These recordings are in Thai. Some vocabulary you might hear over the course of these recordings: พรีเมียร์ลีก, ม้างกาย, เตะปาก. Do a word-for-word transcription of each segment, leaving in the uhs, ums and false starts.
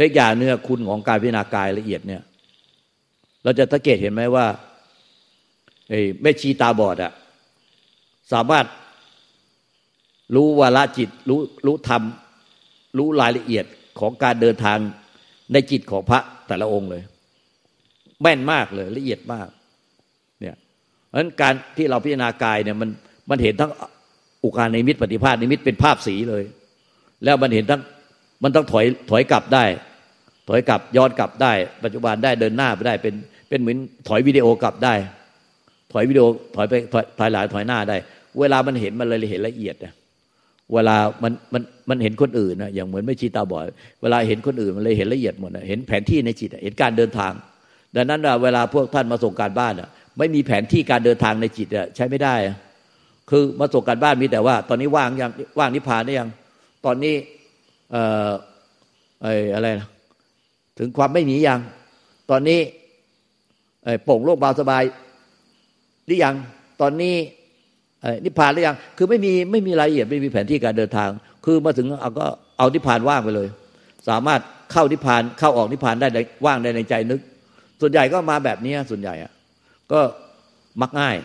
และอีกอย่างนึงคุณของการพิจารณากายละเอียดเนี่ยเราจะสังเกตเห็นไหมว่าไอ้แม่ชีตาบอดอะสามารถรู้วาระจิตรู้รู้ธรรมรู้รายละเอียดของการเดินทางในจิตของพระแต่ละองค์เลยแม่นมากเลยละเอียดมากเนี่ยเพราะฉะนั้นการที่เราพิจารณากายเนี่ยมันมันเห็นทั้งอุกานิมิตปฏิภาณนิมิตเป็นภาพสีเลยแล้วมันเห็นทั้งมันต้องถอยถอยกลับได้ถอยกลับย้อนกลับได้ปัจจุบันได้เดินหน้าไปได้เป็นเป็นเหมือนถอยวิดีโอกลับได้ถอยวิดีโอถอยไปถอยหลังถอยหน้าได้เวลามันเห็นมันเลยเห็นละเอียดนะเวลามันมันมันเห็นคนอื่นนะอย่างเหมือนแม่ชีตาบอดเวลาเห็นคนอื่นมันเลยเห็นละเอียดหมดนะเห็นแผนที่ในจิตเห็นการเดินทางดังนั้นเวลาพวกท่านมาส่งการบ้านไม่มีแผนที่การเดินทางในจิตใช้ไม่ได้คือมาส่งการบ้านมีแต่ว่าตอนนี้ว่างยังว่างนิพพานได้ยังตอนนี้เอ่อไอ้อะไรนะถึงความไม่มียังตอนนี้ไอ้โป่งโลกเบาสบายหรือยังตอนนี้ไอ้นิพพานหรือยังคือไม่มีไม่มีรายละเอียดไม่มีแผนที่การเดินทางคือมาถึงเอาก็เอานิพพานว่างไปเลยสามารถเข้านิพพานเข้าออกนิพพานได้ว่างได้ในใจนึกส่วนใหญ่ก็มาแบบนี้ส่วนใหญ่อะก็มักง่าย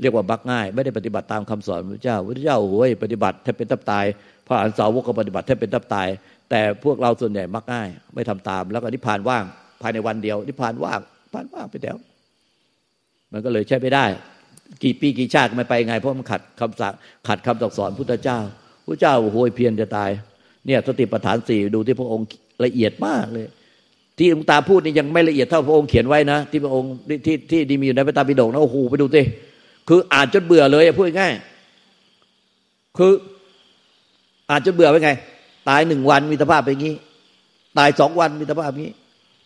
เรียกว่ามักง่ายไม่ได้ปฏิบัติตามคำสอนพระเจ้าพระเจ้าโอ้ยปฏิบัติแทบเป็นแทบตายพระอรหันต์สาวกก็ปฏิบัติแทบเป็นแทบตายแต่พวกเราส่วนใหญ่มักง่ายไม่ทำตามแล้วก็นิพพานว่างภายในวันเดียวนิพพานว่างนิพพานว่างไปแล้วมันก็เลยใช้ไม่ได้กี่ปีกี่ชาติไม่ไปไงเพราะมันขัดคำสั่งขัดคำสอนพุทธเจ้าพระเจ้าโอ้ยเพียรจะตายเนี่ยสติปัฏฐานสี่ดูที่พระองค์ละเอียดมากเลยที่หลวงตาพูดนี่ยังไม่ละเอียดเท่าพระองค์เขียนไว้นะที่พระองค์ที่ที่ที่มีอยู่ในพระไตรปิฎกนะโอ้โหไปดูสิคืออ่านจนเบื่อเลยพูดง่ายคืออ่านจนเบื่อไปไงตายหนึ่งวันมีสภาพเป็นอย่างนี้ตายสองวันมีสภาพนี้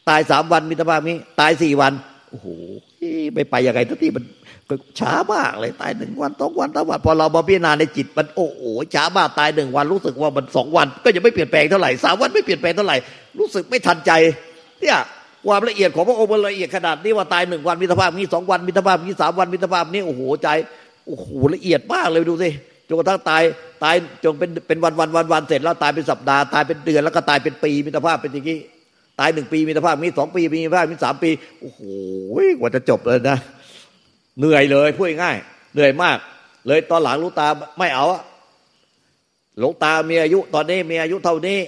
ตายสามวันมีสภาพนี้ตายสี่วันโอ้โหไม่ไปยังไงทั้งที่มันช้ามากเลยตายหนึ่งวันสองวันสามวันพอเรามาพิจารณาในจิตมันโอ้โหช้ามากตายหนึ่งวันรู้สึกว่ามันสองวันก็ยังไม่เปลี่ยนแปลงเท่าไหร่สามวันไม่เปลี่ยนแปลงเท่าไหร่รู้สึกไม่ทันใจเนี่ยความละเอียดของพระองค์มันละเอียดขนาดนี้ว่าตายหนึ่งวันมีสภาพนี้สองวันมีสภาพนี้สามวันมีสภาพนี้โอ้โหใจโอ้โหละเอียดมากเลยดูสิจนกระทั่งตายตายจนเป็นเป็นวันวันวันวันเสร็จแล้วตายเป็นสัปดาห์ตายเป็นเดือนแล้วก็ตายเป็นปีมีสภาพเป็นอย่างนี้ตายหนึ่งปีมีสภาพนี้สองปีมีสภาพนี้สามปีโอ้โหกว่าจะจบเลยนะเหนื่อยเลยพูดง่ายเหนื่อยมากเลยตอนหลังหลวงตาไม่เอาหลวงตามีอายุตอนนี้มีอายุเท่านี้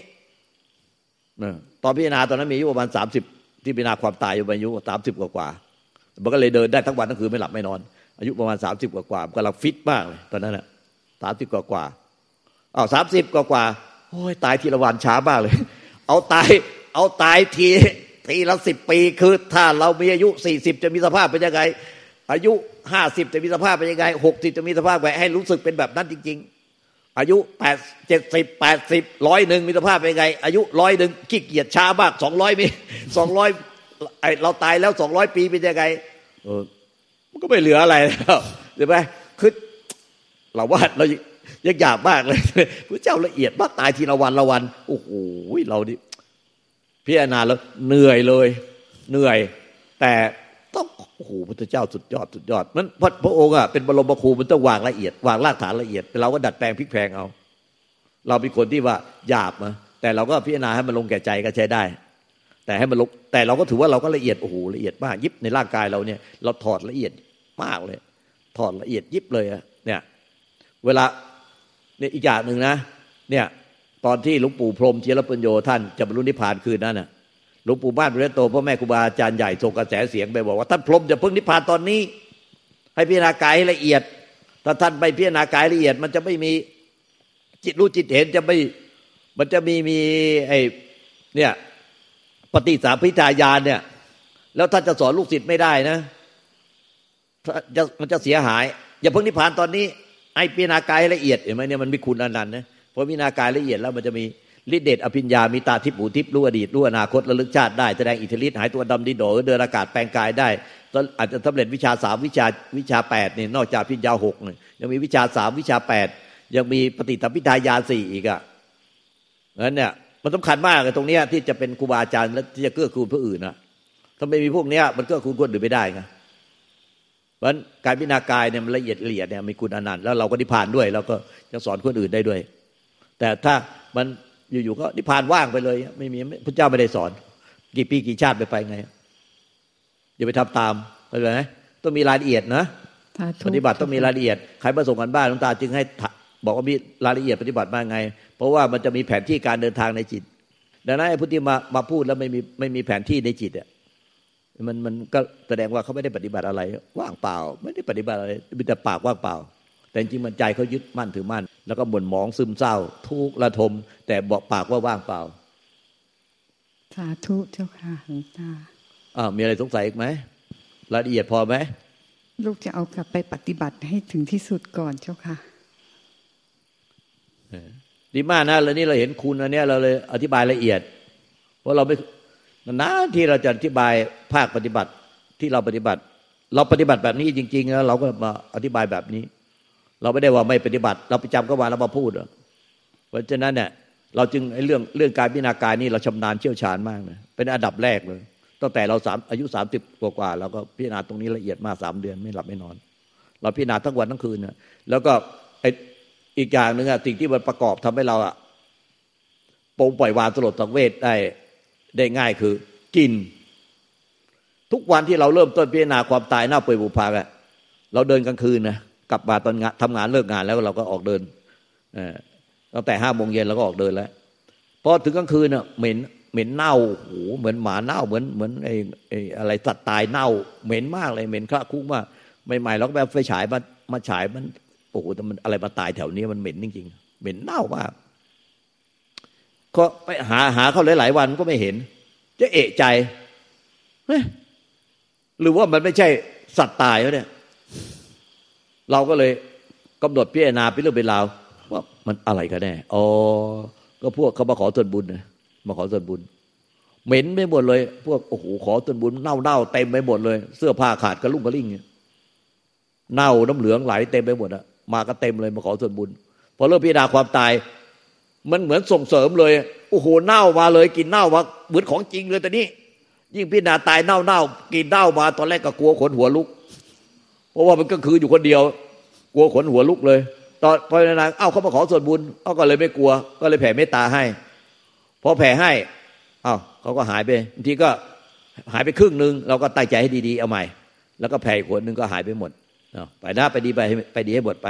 ตอนพิจารณาตอนนั้นมีอายุประมาณสามสิบที่พิจารณาความตายอยู่อายุสามสิบกว่าๆมันก็เลยเดินได้ทั้งวันทั้งคืนไม่หลับไม่นอนอายุประมาณสามสิบกว่าๆกำลังฟิตมากเลยตอนนั้นน่ะสามสิบกว่าๆอ้าวสามสิบกว่าๆโอ้ยตายทีละวันช้ามากเลยเอาตายเอาตายทีทีละสิบปีคือถ้าเรามีอายุสี่สิบจะมีสภาพเป็นยังไงอายุห้าสิบจะมีสภาพเป็นยังไงหกสิบจะมีสภาพแบบให้รู้สึกเป็นแบบนั้นจริงๆอายุแปดเจ็ดสิบแปดสิบร้อยหนึ่งมีสภาพเป็นยังไงอายุร้อยหนึ่งขี้เกียจช้ามากสองร้อยมีสองร้อยไอเราตายแล้วสองร้อยปีเป็นยังไงเออมันก็ไม่เหลืออะไรแล้วใช่ไหมคือเราว่าเรายังหยาบมากเลยพระเจ้าละเอียดมากตายทีละวันละวันโอ้โหเราดิพิจารณาแล้วเหนื่อยเลยเหนื่อยแต่ต้องโอ้โหพระเจ้าสุดยอดสุดยอดนั้นพระองค์อ่ะเป็นบรมครูมันต้องวางละเอียดวางรากฐานละเอียดแต่เราก็ดัดแปลงพลิกแพลงเอาเราเป็นคนที่ว่าหยาบนะแต่เราก็พิจารณาให้มันลงแก่ใจก็ใช้ได้แต่ให้มันลงแต่เราก็ถือว่าเราก็ละเอียดโอ้โหละเอียดมากยิบในร่างกายเราเนี่ยเราถอดละเอียดมากเลยถอดละเอียดยิบเลยอ่ะเนี่ยเวลาเนี่ยอีกอย่างนึงนะเนี่ยตอนที่หลวงปู่พรหมเจริญปัญโยท่านจะบรรลุนิพพานคืนนั้นน่ะหลวงปู่บ้านบุญโตพ่อแม่ครูบาอาจารย์ใหญ่ส่งกระแสเสียงไปบอกว่าท่านพรหมจะเพิ่งนิพพานตอนนี้ให้พิจารณากายให้ละเอียดถ้าท่านไปพิจารณากายละเอียดมันจะไม่มีจิตรู้จิตเห็นจะไม่มันจะมีมีไอ้เนี่ยปฏิสัมภิทาญาณเนี่ยแล้วท่านจะสอนลูกศิษย์ไม่ได้นะมันจะเสียหายอย่าเพิ่งนิพพานตอนนี้ให้พิจารณากายให้ละเอียดเห็นไหมเนี่ยมันมีคุณอนันต์นะพอพิจารณากายละเอียดแล้วมันจะมีฤทธิเดชอภิญญามีตาทิพย์หูทิพย์รู้อดีตรู้อนาคตระลึกชาติได้แสดงอิทธิฤทธิ์หายตัวดำดินโดเดินอากาศแปลงกายได้อาจจะสำเร็จวิชาสามวิชาวิชาแปดนี่นอกจากพิญญาหกนี่ยังมีวิชาสามวิชาแปดยังมีปฏิสัมภิทาญาณสี่อีกอ่ะงั้นเนี่ยมันสำคัญมากเลยตรงเนี้ยที่จะเป็นครูบาอาจารย์และที่จะเกื้อกูลผู้อื่นนะถ้าไม่มีพวกเนี้ยมันเกื้อกูลคนอื่นไม่ได้ไงเพราะฉะนั้นการพิจารณากายเนี่ยมันละเอียดละเอียดเนี่ยมีคุณอนันต์แล้วเราก็นิพพานด้วยเราก็จะสอนคนอื่นได้ด้วยแต่ถ้ามัน อยู่ๆก็นิพพานว่างไปเลยไม่มีพระเจ้าไม่ได้สอนกี่ปีกี่ชาติไปไปไงอย่าไปทำตามเข้าใจไหมต้องมีรายละเอียดนะปฏิบัติต้องมีรายละเอียดใครประสงค์กันบ้านหลวงตาจึงให้บอกว่ามีรายละเอียดปฏิบัติมาไงเพราะว่ามันจะมีแผนที่การเดินทางในจิตดังนั้นไอ้ผู้ที่มามาพูดแล้วไม่มีไม่มีแผนที่ในจิตอ่ะมันมันก็แสดงว่าเขาไม่ได้ปฏิบัติอะไรว่างเปล่าไม่ได้ปฏิบัติอะไรมีแต่ปากว่างเปล่าแต่จริงมันใจเขายึดมั่นถือมั่นแล้วก็บ่นหมองซึมเศร้าทุกข์ระทมแต่บอกปากว่าว่างเปล่าสาธุเจ้าค่ะหลวงตาอ้าวมีอะไรสงสัยอีกไหมรายละเอียดพอไหมลูกจะเอากลับไปปฏิบัติให้ถึงที่สุดก่อนเจ้าค่ะดีมากนะแล้วนี่เราเห็นคุณอันนี้เราเลยอธิบายละเอียดเพราะเราไม่นานที่เราจะอธิบายภาคปฏิบัติที่เราปฏิบัติเราปฏิบัติแบบนี้จริงๆแล้วเราก็มาอธิบายแบบนี้เราไม่ได้ว่าไม่ปฏิบัติเราไปจำก็ว่าเรามาพูดเพราะฉะนั้นเนี่ยเราจึงไอ้เรื่องเรื่องการพิจารณากายนี่เราชำนาญเชี่ยวชาญมากเลยเป็นอันดับแรกเลยตั้งแต่เราสามอายุสามสิบกว่าๆเราก็พิจารณาตรงนี้ละเอียดมากสามเดือนไม่หลับไม่นอนเราพิจารณาทั้งวันทั้งคืนนะแล้วก็ไอ้อีกอย่างหนึ่งอะสิ่งที่มันประกอบทำให้เราอะปรงปล่อยวางสลดสังเวชได้ได้ง่ายคือกินทุกวันที่เราเริ่มต้นพิจารณาความตายหน้าเปื่อยผุพังอะเราเดินกลางคืนนะกลับมาตอนทำงานเลิกงานแล้วเราก็ออกเดินตั้งแต่ห้าโมงเย็นเราก็ออกเดินแล้วพอถึงกลางคืนอะเหม็นเหม็นเน่าโอ้เหมือนหมาเน่าเหมือนเหมือนไอ้ไอ้อะไรสัตว์ตายเน่าเหม็นมากเลยเหม็นคละคลุ้งมากใหม่ๆเราก็แบบไฟฉายมามาฉายมันโอ้โหแต่มันอะไรมาตายแถวนี้มันเหม็นจริงๆเหม็นเน่ามากก็ไปหาหาเขาหลายๆวันก็ไม่เห็นจะเอะใจเฮ้ยหรือว่ามันไม่ใช่สัตว์ตายแล้วเนี่ยเราก็เลยกำหนดพิจารณาเป็นเรื่องเป็นราวว่ามันอะไรกันแน่อ๋อก็พวกเขามาขอส่วนบุญนะมาขอส่วนบุญเหม็นไม่หมดเลยพวกโอ้โหขอส่วนบุญเน่าๆเต็มไปหมดเลยเสื้อผ้าขาดกระลุ่งกระลิ่งเน่าน้ำเหลืองไหลเต็มไปหมดอะมาก็เต็มเลยมาขอส่วนบุญพอเริ่มพิจารณาความตายมันเหมือนส่งเสริมเลยโอ้โหเน่ามาเลยกินเน่ามาเหมือนของจริงเลยแต่นี่ยิ่งพิจารณาตายเน่าๆกินเน่ามาตอนแรกก็กลัวขนหัวลุกเพราะว่ามันก็คืออยู่คนเดียวกลัวขนหัวลุกเลยตอนพอพิจารณาเอ้าเขามาขอส่วนบุญเอ้าก็เลยไม่กลัวก็เลยแผ่เมตตาให้พอแผ่ให้เอ้าเขาก็หายไปบางทีก็หายไปครึ่งนึงเราก็ตั้งใจให้ดีๆเอาใหม่แล้วก็แผ่อีกขวดนึงก็หายไปหมดไปหน้าไปดีไปไปดีให้หมดไป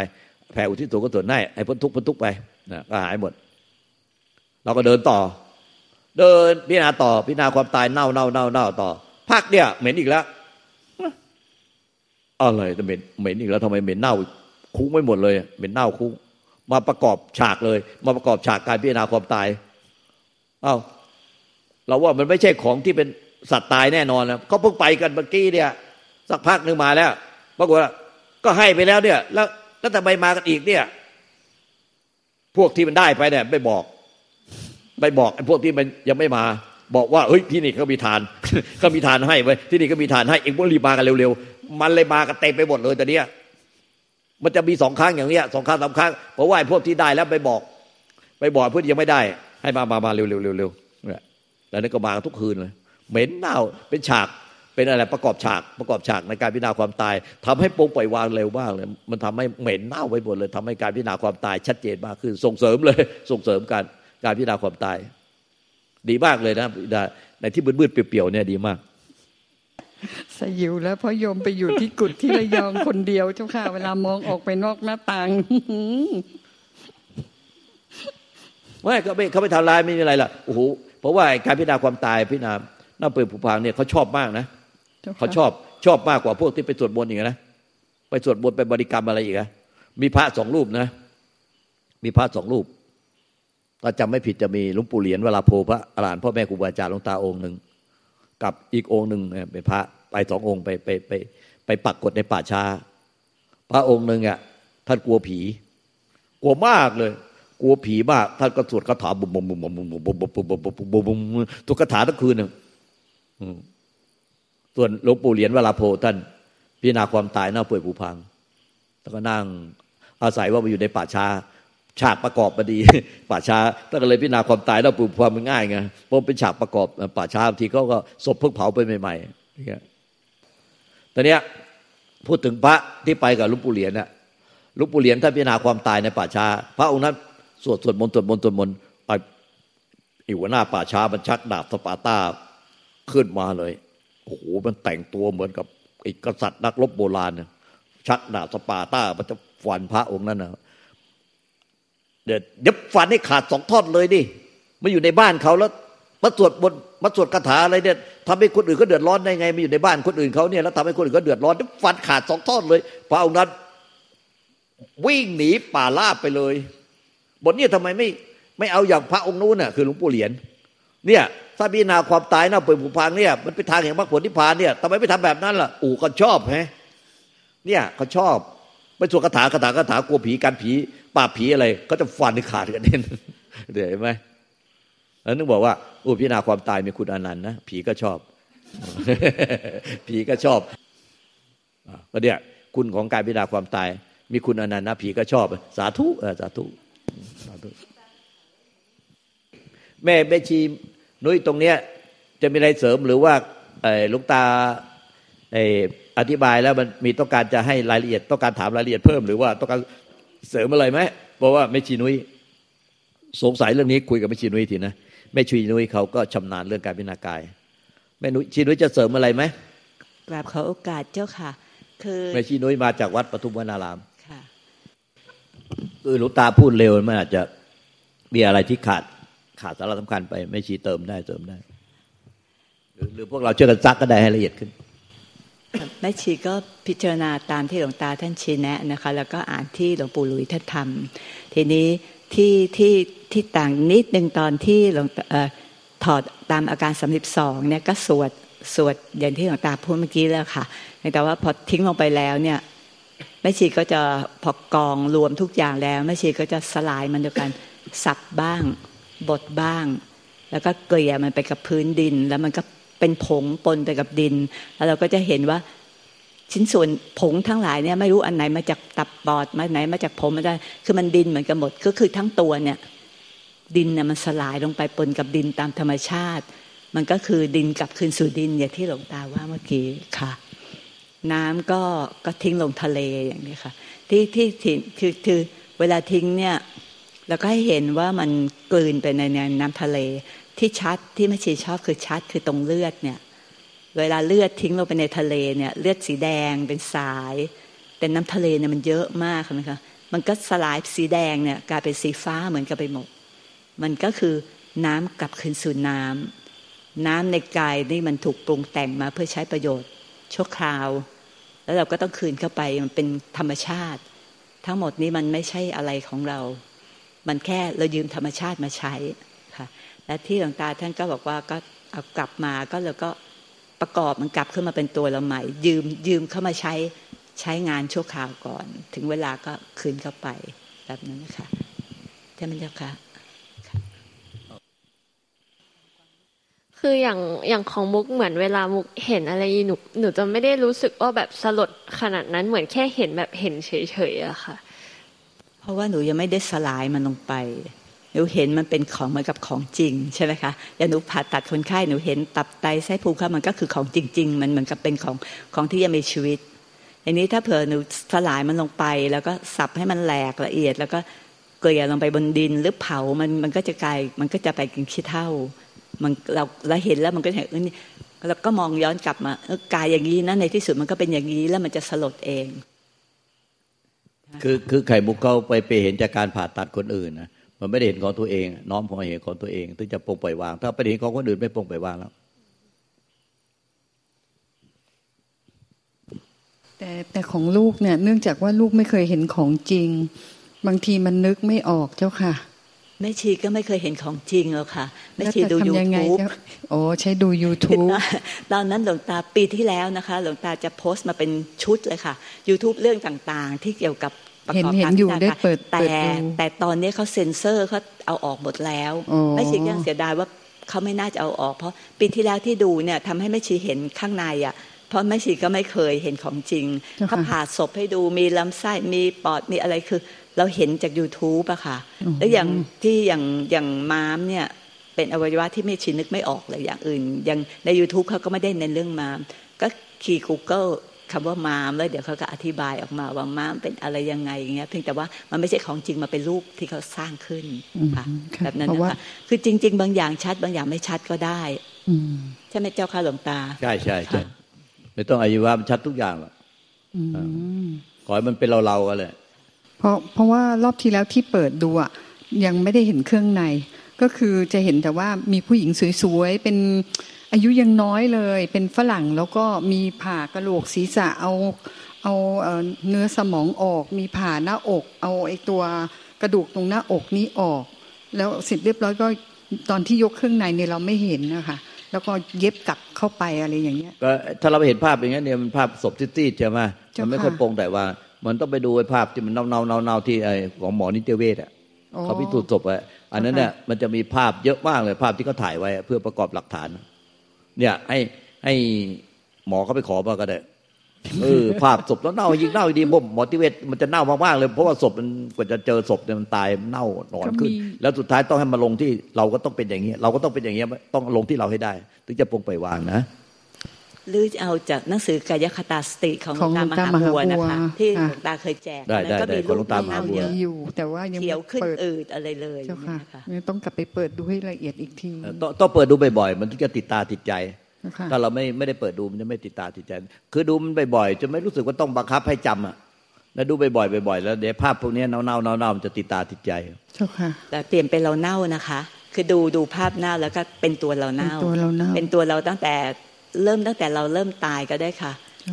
แผ่อุทิศส่วนกุศลให้ให้พ้นทุกข์พ้นทุกข์ไปนะก็หายหมดเราก็เดินต่อเดินพิจารณาต่อพิจารณาความตายเน่าเน่าเน่าเน่าต่อพักเนี่ยเหม็นอีกแล้วอะไรจะเหม็นเหม็นอีกแล้วทำไมเหม็นเน่าคุ้งไม่หมดเลยเหม็นเน่าคุ้งมาประกอบฉากเลยมาประกอบฉากการพิจารณาความตายเอ้าเราว่ามันไม่ใช่ของที่เป็นสัตว์ตายแน่นอนนะเขาเพิ่งไปกันเมื่อกี้เนี่ยสักพักนึงมาแล้วปรากฏว่าก็ให้ไปแล้วเนี่ยแล้วแล้วทำไมมากันอีกเนี่ยพวกที่มันได้ไปเนี่ยไม่บอกไม่บอกไอ้พวกที่มันยังไม่มาบอกว่าเฮ้ยที่นี่เขามีทานเขามีทานให้ไว้ที่นี่ก็มีทานให้เองพวกรีบมากันเร็วๆมันเลยมากันเต็มไปหมดเลยแต่เนี้ยมันจะมีสองครั้งอย่างเนี้ยสองครั้งสามครั้งเพราะว่าไอ้พวกที่ได้แล้วไปบอกไปบอกพวกที่ยังไม่ได้ให้มามามาเร็วๆเร็วๆเนี่ยแล้วนี่ก็มากันทุกคืนเลยเหม็นเน่าเป็นฉากเป็นอะไรประกอบฉากประกอบฉากในการพิจารณาความตายทำให้ปรงปล่อยวางเร็วมากเลยมันทำให้เหม็นเน่าไปหมดเลยทำให้การพิจารณาความตายชัดเจนมากขึ้นส่งเสริมเลยส่งเสริมการการพิจารณาความตายดีมากเลยนะในที่มืดๆเปลี่ยวๆเนี่ยดีมากสยิวแล้วเพราะโยมไปอยู่ที่กุฏที่ระยองคนเดียวเจ้าค่ะเวลามองออกไปนอกหน้าต่างไม่เขาไม่เขาไม่ทำลายไม่มีอะไรล่ะโอ้โหเพราะว่าการพิจารณาความตายพิจารณาหน้าเปื่อยผุพังเนี่ยเขาชอบมากนะเขาชอบชอบมากกว่าพวกที่ไปสวดมนต์อีกนะไปสวดมนต์ไปบริกรรมอะไรอีกนะมีพระสองรูปนะมีพระสองรูปถ้าจำไม่ผิดจะมีหลวงปู่เหรียญวลาโภพระอรหันต์พ่อแม่ครูบาอาจารย์หลวงตาองค์หนึ่งกับอีกองค์หนึ่งเป็นพระไปสององค์ไปไปไปไปปักกฎในป่าช้าพระองค์หนึ่งอ่ะท่านกลัวผีกลัวมากเลยกลัวผีมากท่านก็สวดคาถาบุมบุมบุมบุมบุมบุมบุมบุมบุมบุมบุมบุมทุกคาถาทั้งคืนน่ะส่วนหลวงปู่เหรียญวลาโภท่านพิจารณาความตายเน่าเปื่อยผุพังแล้วก็นั่งอาศัยว่ามาอยู่ในป่าช้าฉากประกอบมาดีป่าช้าท่านก็เลยพิจารณาความตายเน่าเปื่อยผุพังมันง่ายไงเพราะเป็นฉากประกอบป่าช้าบางทีเขาก็ศพเพิ่งเผาไปใหม่ๆอย่างเงี้ยตอนเนี้ยพูดถึงพระที่ไปกับหลวงปู่เหรียญน่ะหลวงปู่เหรียญท่านพิจารณาความตายในป่าช้าพระองค์นั้นสวดสวดมนต์สวดมนต์สวดมนต์ไป หัวหน้าป่าช้ามันชักดาบสปาร์ตาขึ้นมาเลยโอ้โหมันแต่งตัวเหมือนกับไอ้กษัตริย์นักรบโบราณนะชักดาบสปาร์ตามันจะฟันพระองค์นั่นนะเดี๋ยวเดี๋ยวฟันให้ขาดสองท่อนเลยดิมาอยู่ในบ้านเขาแล้วมาสวดบนมาสวดคาถาอะไรเนี่ยทำให้คนอื่นก็เดือดร้อนได้ไงมาอยู่ในบ้านคนอื่นเขาเนี่ยแล้วทำให้คนอื่นก็เดือดร้อนเดี๋ยวฟันขาดสองท่อนเลยพระองค์นั้นวิ่งหนีป่าลาบไปเลยบทนี้ทำไมไม่ไม่เอาอย่างพระองค์นู้นน่ะคือหลวงปู่เหรียญเนี่ยถ้าพิจารณาความตายเน่าเปื่อยผุพังเนี่ยมันเป็นทางแห่งมรรคผลนิพพานเนี่ยทำไมไม่ทำแบบนั้นล่ะอู๋ก็ชอบฮะเนี่ยเขาชอบไปสวดคาถาคาถาคาถากลัวผีกันผีป่าผีอะไรก็จะฟันขาดกันเด่นเดี๋ยวเห็นไหมแล้วนึกบอกว่าอู๋พิจารณาความตายมีคุณอนันต์นะผีก็ชอบ ผีก็ชอบก็เนี่ยคุณของการพิจารณาความตายมีคุณอนันต์นะผีก็ชอบสาธุเออสาธุสาธุแม่แม่ชีนุ้ยตรงเนี้ยจะมีอะไรเสริมหรือว่าไอ้หลวงตาไอ้อธิบายแล้วมันมีต้องการจะให้รายละเอียดต้องการถามรายละเอียดเพิ่มหรือว่าต้องการเสริมอะไรไหมเพราะว่าแม่ชีนุ้ยสงสัยเรื่องนี้คุยกับแม่ชีนุ้ยทีนะแม่ชีนุ้ยเขาก็ชำนาญเรื่องการพิจารณากายแม่นุ้ยชีนุ้ยจะเสริมอะไรไหมกราบขอโอกาสเจ้าค่ะคือแม่ชีนุ้ยมาจากวัดปทุมวนารามค่ะคือหลวงตาพูดเร็วมันอาจจะมีอะไรที่ขาดขาดสาระสำคัญไปไม่ชี้เติมได้เติมได้หรือหรือพวกเราช่วยกันซักก็ได้ให้ละเอียดขึ้นแม่ชีก็พิจารณาตามที่หลวงตาท่านชี้แนะนะคะแล้วก็อ่านที่หลวงปู่หลุยท่านทำทีนี้ที่ที่ที่ต่างนิดนึงตอนที่หลวงเอ่อถอดตามอาการสามสิบสองเนี่ยก็สวดสวดอย่างที่หลวงตาพูดเมื่อกี้แล้วค่ะแต่ว่าพอทิ้งลงไปแล้วเนี่ยแม่ชีก็จะพอกองรวมทุกอย่างแล้วแม่ชีก็จะสลายมันด้วยกันสับบ้างบดบ้างแล้วก็เกลี่ยมันไปกับพื้นดินแล้วมันก็เป็นผงปนไปกับดินแล้วเราก็จะเห็นว่าชิ้นส่วนผงทั้งหลายเนี่ยไม่รู้อันไหนมาจากตับปอดมาไหนมาจากผมมาได้คือมันดินเหมือนกันหมดก็คือทั้งตัวเนี่ยดินเนี่ยมันสลายลงไปปนกับดินตามธรรมชาติมันก็คือดินกลับคืนสู่ดินอย่างที่หลวงตาว่าเมื่อกี้ค่ะน้ำก็ก็ทิ้งลงทะเลอย่างนี้ค่ะที่ที่คือคือเวลาทิ้งเนี่ยแล้วก็ให้เห็นว่ามันกลืนไปในน้ำทะเลที่ชัดที่แม่ชีชอบคือชัดคือตรงเลือดเนี่ยเวลาเลือดทิ้งลงไปในทะเลเนี่ยเลือดสีแดงเป็นสายแต่น้ำทะเลเนี่ยมันเยอะมากนะคะมันก็สลายสีแดงเนี่ยกลายเป็นสีฟ้าเหมือนกับไปหมดมันก็คือน้ำกลับคืนสู่น้ำน้ำในกายนี่มันถูกปรุงแต่งมาเพื่อใช้ประโยชน์ชั่วคราวแล้วเราก็ต้องคืนเข้าไปมันเป็นธรรมชาติทั้งหมดนี้มันไม่ใช่อะไรของเรามันแค่เรายืมธรรมชาติมาใช้ค่ะและที่หลวงตาท่านก็บอกว่าก็เอากลับมาก็แล้วก็ประกอบมันกลับขึ้นมาเป็นตัวเราใหม่ยืมยืมเข้ามาใช้ใช้งานชั่วคราวก่อนถึงเวลาก็คืนเข้าไปแบบนั้นนะคะท่านเจ้าค่ะคืออย่างอย่างของมุกเหมือนเวลามุกเห็นอะไรหนูหนูจะไม่ได้รู้สึกว่าแบบสลดขนาดนั้นเหมือนแค่เห็นแบบเห็นเฉยๆอะค่ะเพราะว่าหนูยังไม่ได้สลายมันลงไปหนูเห็นมันเป็นของเหมือนกับของจริงใช่ไหมคะอย่างหนูผ่าตัดคนไข้หนูเห็นตับไตไส้พุงค่ะมันก็คือของจริงๆมันเหมือนกับเป็นของของที่ยังมีชีวิตอันนี้ถ้าเผื่อหนูสลายมันลงไปแล้วก็สับให้มันแหลกละเอียดแล้วก็เกลี่ยลงไปบนดินหรือเผามันมันก็จะกลายมันก็จะไปกินขี้เถ้ามันเราเราเห็นแล้วมันก็เห็นแล้วก็มองย้อนกลับมากายอย่างนี้นะในที่สุดมันก็เป็นอย่างนี้แล้วมันจะสลดเองคือคือไข่มุกเขาไปไปเห็นจากการผ่าตัดคนอื่นนะมันไม่ได้เห็นของตัวเองน้อมพอเห็นของตัวเองถึงจะปลงปล่อยวางถ้าไปเห็นของคนอื่นไม่ปลงปล่อยวางแล้วแต่แต่ของลูกเนี่ยเนื่องจากว่าลูกไม่เคยเห็นของจริงบางทีมันนึกไม่ออกเจ้าค่ะแม่ชีก็ไม่เคยเห็นของจริงหรอกค่ะแม่ชีดู YouTube โอ้ใช้ดู YouTube ตอนนั้นหลวงตาปีที่แล้วนะคะหลวงตาจะโพสต์มาเป็นชุดเลยค่ะ YouTube เรื่องต่างๆที่เกี่ยวกับประกอบการอยู่ได้เปิดแต่แต่ตอนนี้เขาเซ็นเซอร์เขาเอาออกหมดแล้วแม่ชียังเสียดายว่าเขาไม่น่าจะเอาออกเพราะปีที่แล้วที่ดูเนี่ยทำให้แม่ชีเห็นข้างในอ่ะเพราะแม่ชีก็ไม่เคยเห็นของจริงเขาผ่าศพให้ดูมีลำไส้มีปอดมีอะไรคือเราเห็นจาก YouTube อ่ะค่ะแล้วอย่างที่อย่างอย่างม้ามเนี่ยเป็นอวัยวะที่ไม่ชินนึกไม่ออกเลยอย่างอื่นอย่างใน YouTube เขาก็ไม่ได้เน้นเรื่องม้ามก็คีย์ Google คำว่ามามแล้วเดี๋ยวเขาก็อธิบายออกมาว่ามามเป็นอะไรยังไงอย่างเงี้ยเพียงแต่ว่ามันไม่ใช่ของจริงมาเป็นรูปที่เขาสร้างขึ้นค่ะแบบนั้นนะคะคือจริงๆบางอย่างชัดบางอย่างไม่ชัดก็ได้ใช่ไหมเจ้าค่ะหลวงตาใช่ใช่ใช่ไม่ต้องอธิบายมันชัดทุกอย่างหรอกขอให้มันเป็นเราๆกันเลยเพราะเพราะว่ารอบที่แล้วที่เปิดดูอ่ะยังไม่ได้เห็นเครื่องในก็คือจะเห็นแต่ว่ามีผู้หญิงสวยๆเป็นอายุยังน้อยเลยเป็นฝรั่งแล้วก็มีผ่ากระโหลกศีรษะเอาเอาเนื้อสมองออกมีผ่าหน้าอกเอาไอ้ตัวกระดูกตรงหน้าอกนี้ออกแล้วเสร็จเรียบร้อยก็ตอนที่ยกเครื่องในเนี่ยเราไม่เห็นนะคะแล้วก็เย็บกลับเข้าไปอะไรอย่างเงี้ยก็ถ้าเราไปเห็นภาพอย่างเงี้ยเนี่ยมันภาพศพที่ตีดใช่ไหมมันไม่ค่อยโปร่งแต่ว่ามันต้องไปดูไอ้ภาพที่มันเน่าๆๆๆที่ไอ้ของหมอนิติเวชอ่ะเขาพิสูจน์ศพอ่ะอันนั้นน่ะมันจะมีภาพเยอะมากเลยภาพที่เขาถ่ายไว้เพื่อประกอบหลักฐานเนี่ยให้ให้หมอเขาไปขอมาก็ได้เออภาพศพแล้วเน่ายิ่งเน่าดีบ่มหมอนิติเวชมันจะเน่ามากๆเลยเพราะว่าศพมันกว่าจะเจอศพเนี่ยมันตายเน่าหนอนขึ้นแล้วสุดท้ายต้องให้มาลงที่เราก็ต้องเป็นอย่างเงี้ยเราก็ต้องเป็นอย่างเงี้ยต้องลงที่เราให้ได้ถึงจะปลงไปวางนะหรือเอาจากหนังสือกายคตาสติของหลวงตามหาบัวนะคะที่หลวงตาเคยแจกแล้วก็มีรูปตามหาบัวอยู่แต่ว่ายังไม่เปิดอืดอะไรเลยนะคะต้องกลับไปเปิดดูให้ละเอียดอีกทีต้องเปิดดูบ่อยๆมันถึงจะติดตาติดใจถ้าเราไม่ไม่ได้เปิดดูมันจะไม่ติดตาติดใจคือดูมันบ่อยๆจนไม่รู้สึกว่าต้องบังคับให้จำอ่ะแล้วดูบ่อยๆบ่อยๆแล้วเดี๋ยวภาพพวกนี้เน่าๆเน่าๆมันจะติดตาติดใจแต่เปลี่ยนเป็นเราเน่านะคะคือดูดูภาพเน่าแล้วก็เป็นตัวเราเน่าเป็นตัวเราตั้งแต่เริ่มตั้งแต่เราเริ่มตายก็ได้ค่ะ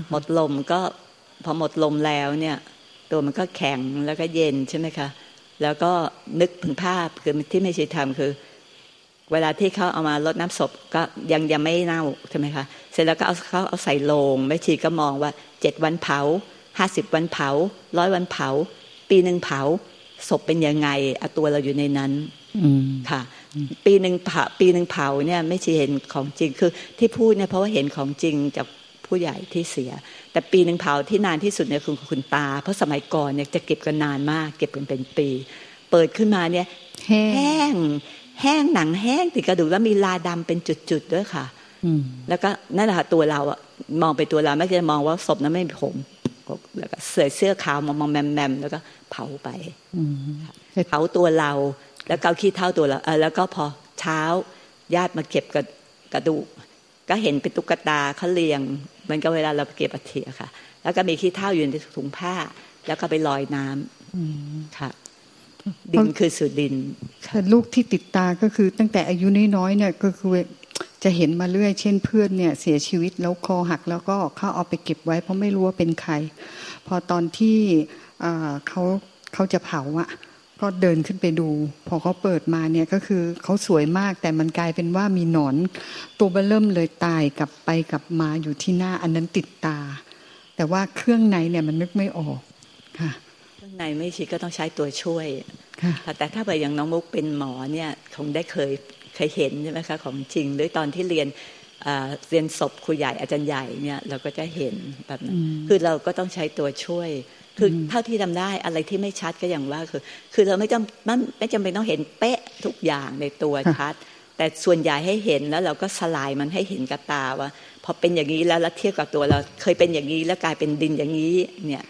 หมดลมก็พอหมดลมแล้วเนี่ยตัวมันก็แข็งแล้วก็เย็นใช่ไหมคะแล้วก็นึกถึงภาพคือที่ไม่ใช่ทำคือเวลาที่เขาเอามาลดน้ำศพก็ยังยังไม่เน่าใช่ไหมคะเสร็จแล้วก็เอาเขาเอาใส่โลงแม่ชีก็มองว่าเจ็ดวันเผาห้าสิบวันเผาร้อยวันเผาปีหนึ่งเผาศพเป็นยังไงเอาตัวเราอยู่ในนั้นค่ะปีหนึ่งเผาปีหนึ่งเผาเนี่ยไม่ใช่เห็นของจริงคือที่พูดเนี่ยเพราะว่าเห็นของจริงจากผู้ใหญ่ที่เสียแต่ปีหนึ่งเผาที่นานที่สุดเนี่ยคือคุณตาเพราะสมัยก่อนเนี่ยจะเก็บกันนานมากเก็บกันเป็นปีเปิดขึ้นมาเนี่ยแห้งแห้งหนังแห้งติดกระดูกแล้วมีลาดำเป็นจุดๆด้วยค่ะแล้วก็นั่นแหละค่ะตัวเราอะมองไปตัวเราไม่ใช่มองว่าศพนั้นไม่มีผมแล้วก็เสื้อเสื้อขาวมองแมมๆแล้วก็เผาไปเผาตัวเราแล้วก็ขี้เท่าตัวเราเออแล้วก็พอเช้าญาติมาเก็บกระดูกก็เห็นเป็นตุ๊กตาเขาเรียงมันก็เวลาเราเก็บอัฐิค่ะแล้วก็มีขี้เท่าอยู่ในถุงผ้าแล้วก็ไปลอยน้ำค่ะดินคือสุดดินค่ะลูกที่ติดตาก็คือตั้งแต่อายุน้อยๆเนี่ยก็คือจะเห็นมาเรื่อยเช่นเพื่อนเนี่ยเสียชีวิตแล้วคอหักแล้วก็เขาเอาไปเก็บไว้เพราะไม่รู้ว่าเป็นใครพอตอนที่เขาเขาจะเผาอ่ะก็เดินขึ้นไปดูพอเขาเปิดมาเนี่ยก็คือเขาสวยมากแต่มันกลายเป็นว่ามีหนอนตัวเบิ่มเลยตายกลับไปกลับมาอยู่ที่หน้าอันนั้นติดตาแต่ว่าเครื่องในเนี่ยมันนึกไม่ออกค่ะเครื่องในไม่ชีก็ต้องใช้ตัวช่วยแต่ถ้าไปอย่างน้องมุกเป็นหมอเนี่ยคงได้เคยเคยเห็นใช่ไหมคะของจริงด้วยตอนที่เรียนเรียนศพครูใหญ่อาจารย์ใหญ่เนี่ยเราก็จะเห็นแบบนั้นคือเราก็ต้องใช้ตัวช่วยคือเท่าที่ทำได้อะไรที่ไม่ชัดก็อย่างว่าคือคือเราไม่จำมันไม่จำเป็นต้องเห็นเป๊ะทุกอย่างในตัวชัดแต่ส่วนใหญ่ให้เห็นแล้วเราก็สลายมันให้เห็นกับตาว่าพอเป็นอย่างนี้แล้วเทียบกับตัวเราเคยเป็นอย่างนี้แล้วกลายเป็นดินอย่างนี้เนี่ย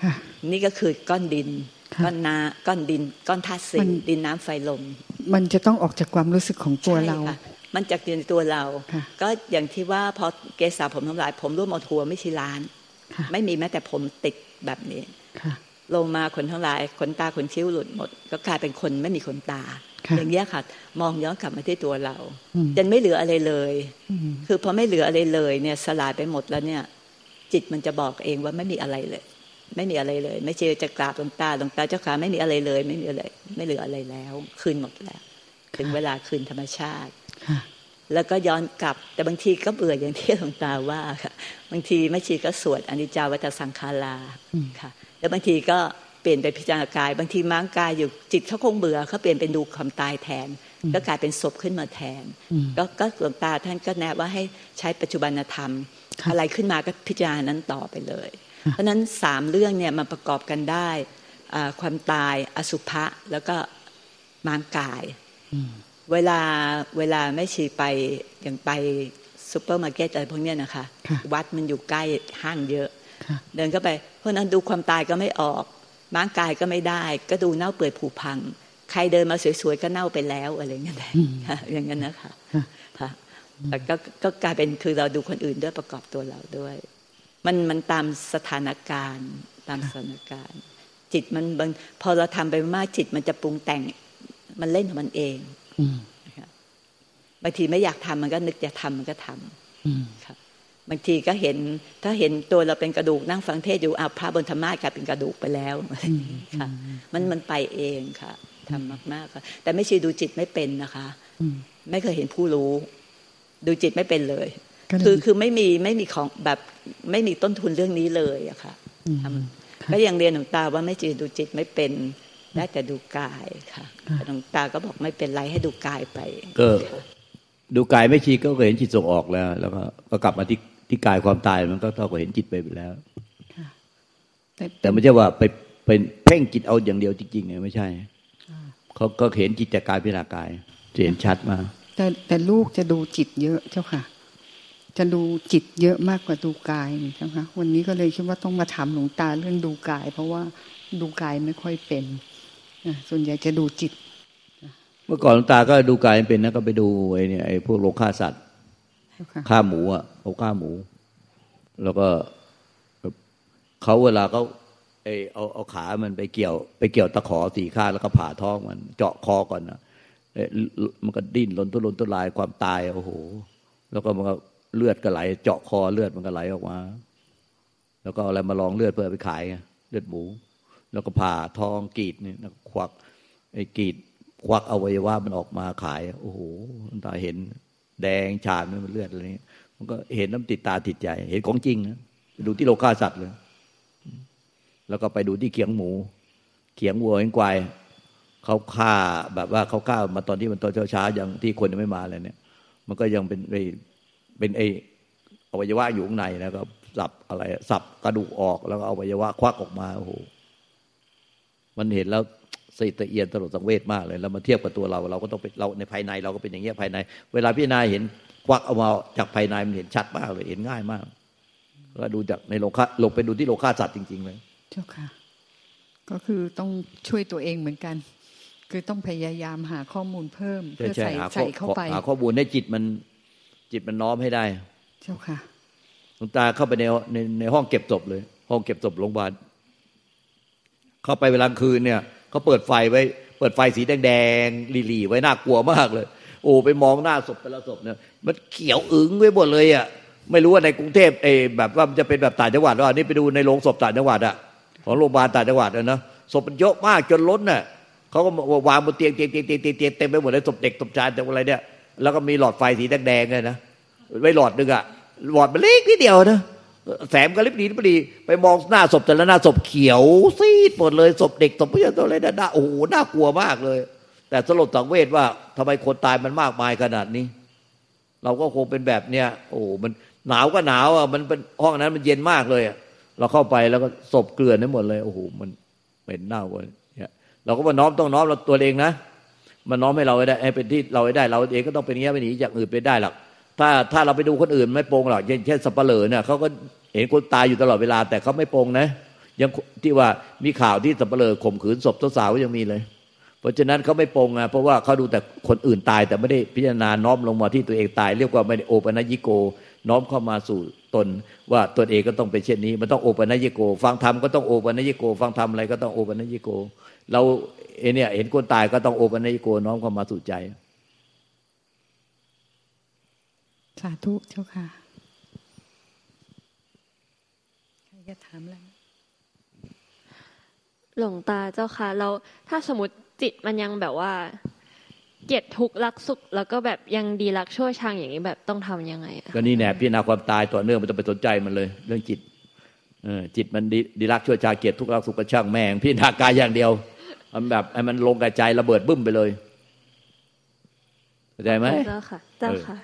นี่ก็คือก้อนดินก้อนน้ำก้อนดินก้อนธาตุสี่ดินน้ำไฟลมมันจะต้องออกจากความรู้สึกของตัวเรามันจากในตัวเราก็อย่างที่ว่าพอเกสาผมทำลายผมร่วมเอาทัวไม่ชีล้านไม่มีแม้แต่ผมติดแบบนี้ลงมาขนทั้งหลายขนตาขนคิ้วหลุดหมดก็กลายเป็นคนไม่มีขนตาอย่างนี้ค่ะมองย้อนกลับมาที่ตัวเราจนไม่เหลืออะไรเลยคือพอไม่เหลืออะไรเลยเนี่ยสลายไปหมดแล้วเนี่ยจิตมันจะบอกเองว่าไม่มีอะไรเลยไม่มีอะไรเลยไม่เจอจะกราบหลวงตาหลวงตาเจ้าขาไม่มีอะไรเลยไม่มีอะไรไม่เหลืออะไรแล้วคืนหมดแล้วถึงเวลาคืนธรรมชาติแล้วก็ย้อนกลับแต่บางทีก็เบื่ออย่างที่หลวงตาว่าค่ะบางทีแม่ชีก็สวดอนิจจาวัฏสังขาราค่ะแล้วบางทีก็เปลี่ยนไปพิจารณากายบางทีม้างกายอยู่จิตเขาคงเบื่อเขาเปลี่ยนเป็นดูความตายแทนก็กลายเป็นศพขึ้นมาแทนก็หลวงตาท่านก็แนะว่าให้ใช้ปัจจุบันธรรมอะไรขึ้นมาก็พิจารณานั้นต่อไปเลยเพราะนั้นสามเรื่องเนี่ยมาประกอบกันได้ความตายอสุภะแล้วก็ม้างกายเวลาเวลาแม่ชีไปอย่างไปซูเปอร์มาร์เก็ตอะไรพวกเนี้ยนะคะวัดมันอยู่ใกล้ห้างเยอะ เดินเข้าไปเพราะนั้นดูความตายก็ไม่ออกม้างกายก็ไม่ได้ก็ดูเน่าเปื่อยผุพังใครเดินมาสวยๆก็เน่าไปแล้วอะไรอย่างเงี้ยอย่างเงี้ยนะคะค่ะแต่ก็ก็กลายเป็นคือเราดูคนอื่นด้วยประกอบตัวเราด้วยมันมันตามสถานการณ์ตามสถานการณ์จิตมันพอเราทำไปมากจิตมันจะปรุงแต่งมันเล่นของมันเองบางทีไม่อยากทำมันก็นึกจะทำมันก็ทำค่ะบางทีก็เห็นถ้าเห็นตัวเราเป็นกระดูกนั่งฟังเทศอยู่อาพระบนธรรมะกลายเป็นกระดูกไปแล้วค่ะมันมันไปเองค่ะทำมากๆค่ะแต่ไม่ใช่ดูจิตไม่เป็นนะคะไม่เคยเห็นผู้รู้ดูจิตไม่เป็นเลยคือคือไม่มีไม่มีของแบบไม่มีต้นทุนเรื่องนี้เลยอะค่ะก็ยังเรียนหลวงตาว่าไม่จีดูจิตไม่เป็นได้แต่ดูกายค่ะหลวงตาก็บอกไม่เป็นไรให้ดูกายไปก็ดูกายไม่ชีก็เห็นจิตส่งออกแล้วแล้วก็กลับมาที่ที่กายความตายมันก็เท่ากับเห็นจิตไปไปแล้วแต่ไม่ใช่ว่าไปเป็นเพ่งจิตเอาอย่างเดียวจริงๆเนี่ยไม่ใช่เขาก็เห็นจิตจากกายพิจารณากายจะเห็นชัดมาแต่แต่ลูกจะดูจิตเยอะเจ้าค่ะจะดูจิตเยอะมากกว่าดูกายใช่ไหมคะวันนี้ก็เลยคิดว่าต้องมาถามหลวงตาเรื่องดูกายเพราะว่าดูกายไม่ค่อยเป็นส่วนใหญ่จะดูจิตเมื่อก่อนหลวงตาก็ดูกายเป็นนะก็ไปดูไอ้เนี่ยไอ้พวกโลฆ่าสัตว์ฆ่าหมูอ่ะเขาฆ่าหมูแล้วก็เขาเวลาเขาไอ้เอาเอาขามันไปเกี่ยวไปเกี่ยวตะขอตีข้างแล้วก็ผ่าท้องมันเจาะคอก่อนนะมันก็ดิ้นรนทุรนทุรายความตายโอ้โหแล้วก็มันก็เลือดก็ไหลเจาะคอเลือดมันก็ไหลออกมาแล้วก็อะไรมาลองเลือดเพื่อไปขายเลือดหมูแล้วก็ผ่าท้องกรีดนี่แล้วควักไอ้กรีดควักอวัยวะมันออกมาขายโอ้โหตาเห็นแดงฉานมันเลือดอะไรนี้มันก็เห็นน้ำติดตาติดใจเห็นของจริงนะไปดูที่โลฆ่าสัตว์เลยแล้วก็ไปดูที่เขียงหมูเขียงวัวเขียงควายเขาฆ่าแบบว่าเขาฆ่ามาตอนที่มันตอนเช้าๆยังที่คนยังไม่มาเลยเนี่ยมันก็ยังเป็นไอ้เป็นไอ้อวัยวะอยู่ข้างในนะก็สับอะไรสับกระดูกออกแล้วก็อวัยวะควักออกมาโอ้โหมันเห็นแล้วสะอิดสะเอียนตลอดสังเวชมากเลยแล้วมาเทียบกับตัวเราเราก็ต้องเป็นเราในภายในเราก็เป็นอย่างเงี้ยภายในเวลาพิจารณาเห็นควักออกมาจากภายในมันเห็นชัดมากเลยเห็นง่ายมากก็ดูจากในโลกะลงไปดูที่โลกะสัตว์จริงๆเลยเจ้าค่ะก็คือต้องช่วยตัวเองเหมือนกันคือต้องพยายามหาข้อมูลเพิ่มเพื่อใส่ใส่เข้าไปหาข้อมูลให้จิตมันจิตมันน้อมให้ได้เจ้าค่ะหลวงตาเข้าไปในในในห้องเก็บศพเลยห้องเก็บศพโรงพยาบาลเข้าไปเวลากลางคืนเนี่ยเขาเปิดไฟไว้เปิดไฟสีแดงแดงหลีๆไว้น่ากลัวมากเลยโอ้ไปมองหน้าศพแต่ละศพเนี่ยมันเขียวอึ๋งไว้หมดเลยอ่ะไม่รู้ว่าในกรุงเทพไอ้แบบว่ามันจะเป็นแบบต่างจังหวัดว่านี่ไปดูในโรงศพต่างจังหวัดอ่ะของโรงพยาบาลต่างจังหวัดนะศพมันเยอะมากจนล้นน่ะเขาก็วางบนเตียงเตียงเตียงเตียงเตียงเต็มไปหมดเลยศพเด็กศพชายศพอะไรเนี่ยแล้วก็มีหลอดไฟสีแดงแดงเลยนะไว้หลอดนึงอะหลอดมันเล็กนิดเดียวนะแสงก็ริบดีพอดีไปมองหน้าศพแต่ละหน้าศพเขียวซีดหมดเลยศพเด็กศพผู้ใหญ่ตัวอะไรน่าโอ้โหน่ากลัวมากเลยแต่สลดสังเวชว่าทำไมคนตายมันมากมายขนาดนี้เราก็คงเป็นแบบเนี้ยโอ้มันหนาวก็หนาวอ่ะมันเป็นห้องนั้นมันเย็นมากเลยเราเข้าไปแล้วก็ศพเกลื่อนทั้งหมดเลยโอ้โหมันเหม็นเน่าเลยเราก็ว่าน้อมต้องน้อมเราตัวเองนะมันน้อมให้เราได้ให้เป็นที่เราได้เราเองก็ต้องเป็นเงี้ยไปหนีจากอื่นไปได้หรอกถ้าถ้าเราไปดูคนอื่นไม่โปร่งหรอกอย่างเช่นสัปเหร่อเนี่ยเขาก็เห็นคนตายอยู่ตลอดเวลาแต่เขาไม่โปร่งนะยังที่ว่ามีข่าวที่สัปเหร่อข่มขืนศพสาวๆยังมีเลยเพราะฉะนั้นเขาไม่โปร่งนะเพราะว่าเขาดูแต่คนอื่นตายแต่ไม่ได้พิจารณาน้อมลงมาที่ตัวเองตายเรียกว่าไม่โอปนัยยิโกน้อมเข้ามาสู่ตนว่าตนเองก็ต้องเป็นเช่นนี้มันต้องโอปนัยยิโกฟังธรรมก็ต้องโอปนัยยิโกฟังธรรมอะไรก็ต้องโอปนัยยิโกเราเอเนี่ยเห็นคนตายก็ต้องโอปนัยยิโกน้อมเข้ามาสู่ใจสาธุเจ้าค่ะใครจะถามอะไรหลวงตาเจ้าค่ะเราถ้าสมมติจิตมันยังแบบว่าเกลียดทุกข์รักสุขแล้วก็แบบยังดีรักชั่วชังอย่างนี้แบบต้องทำยังไงก็นี่แหละพิจารณาความตายต่อเนื่องไม่ต้องไปสนใจมันเลยเรื่องจิตเออจิตมันดีรักชั่วชาเกียรติทุกข์รักสุขกระช่างแม่งพิจารณากายอย่างเดียวมันแบบไอ้มันลงกระใจระเบิดบึ้มไปเลยเข้าใจไหมเจ้าค่ะเจ้าค่ะ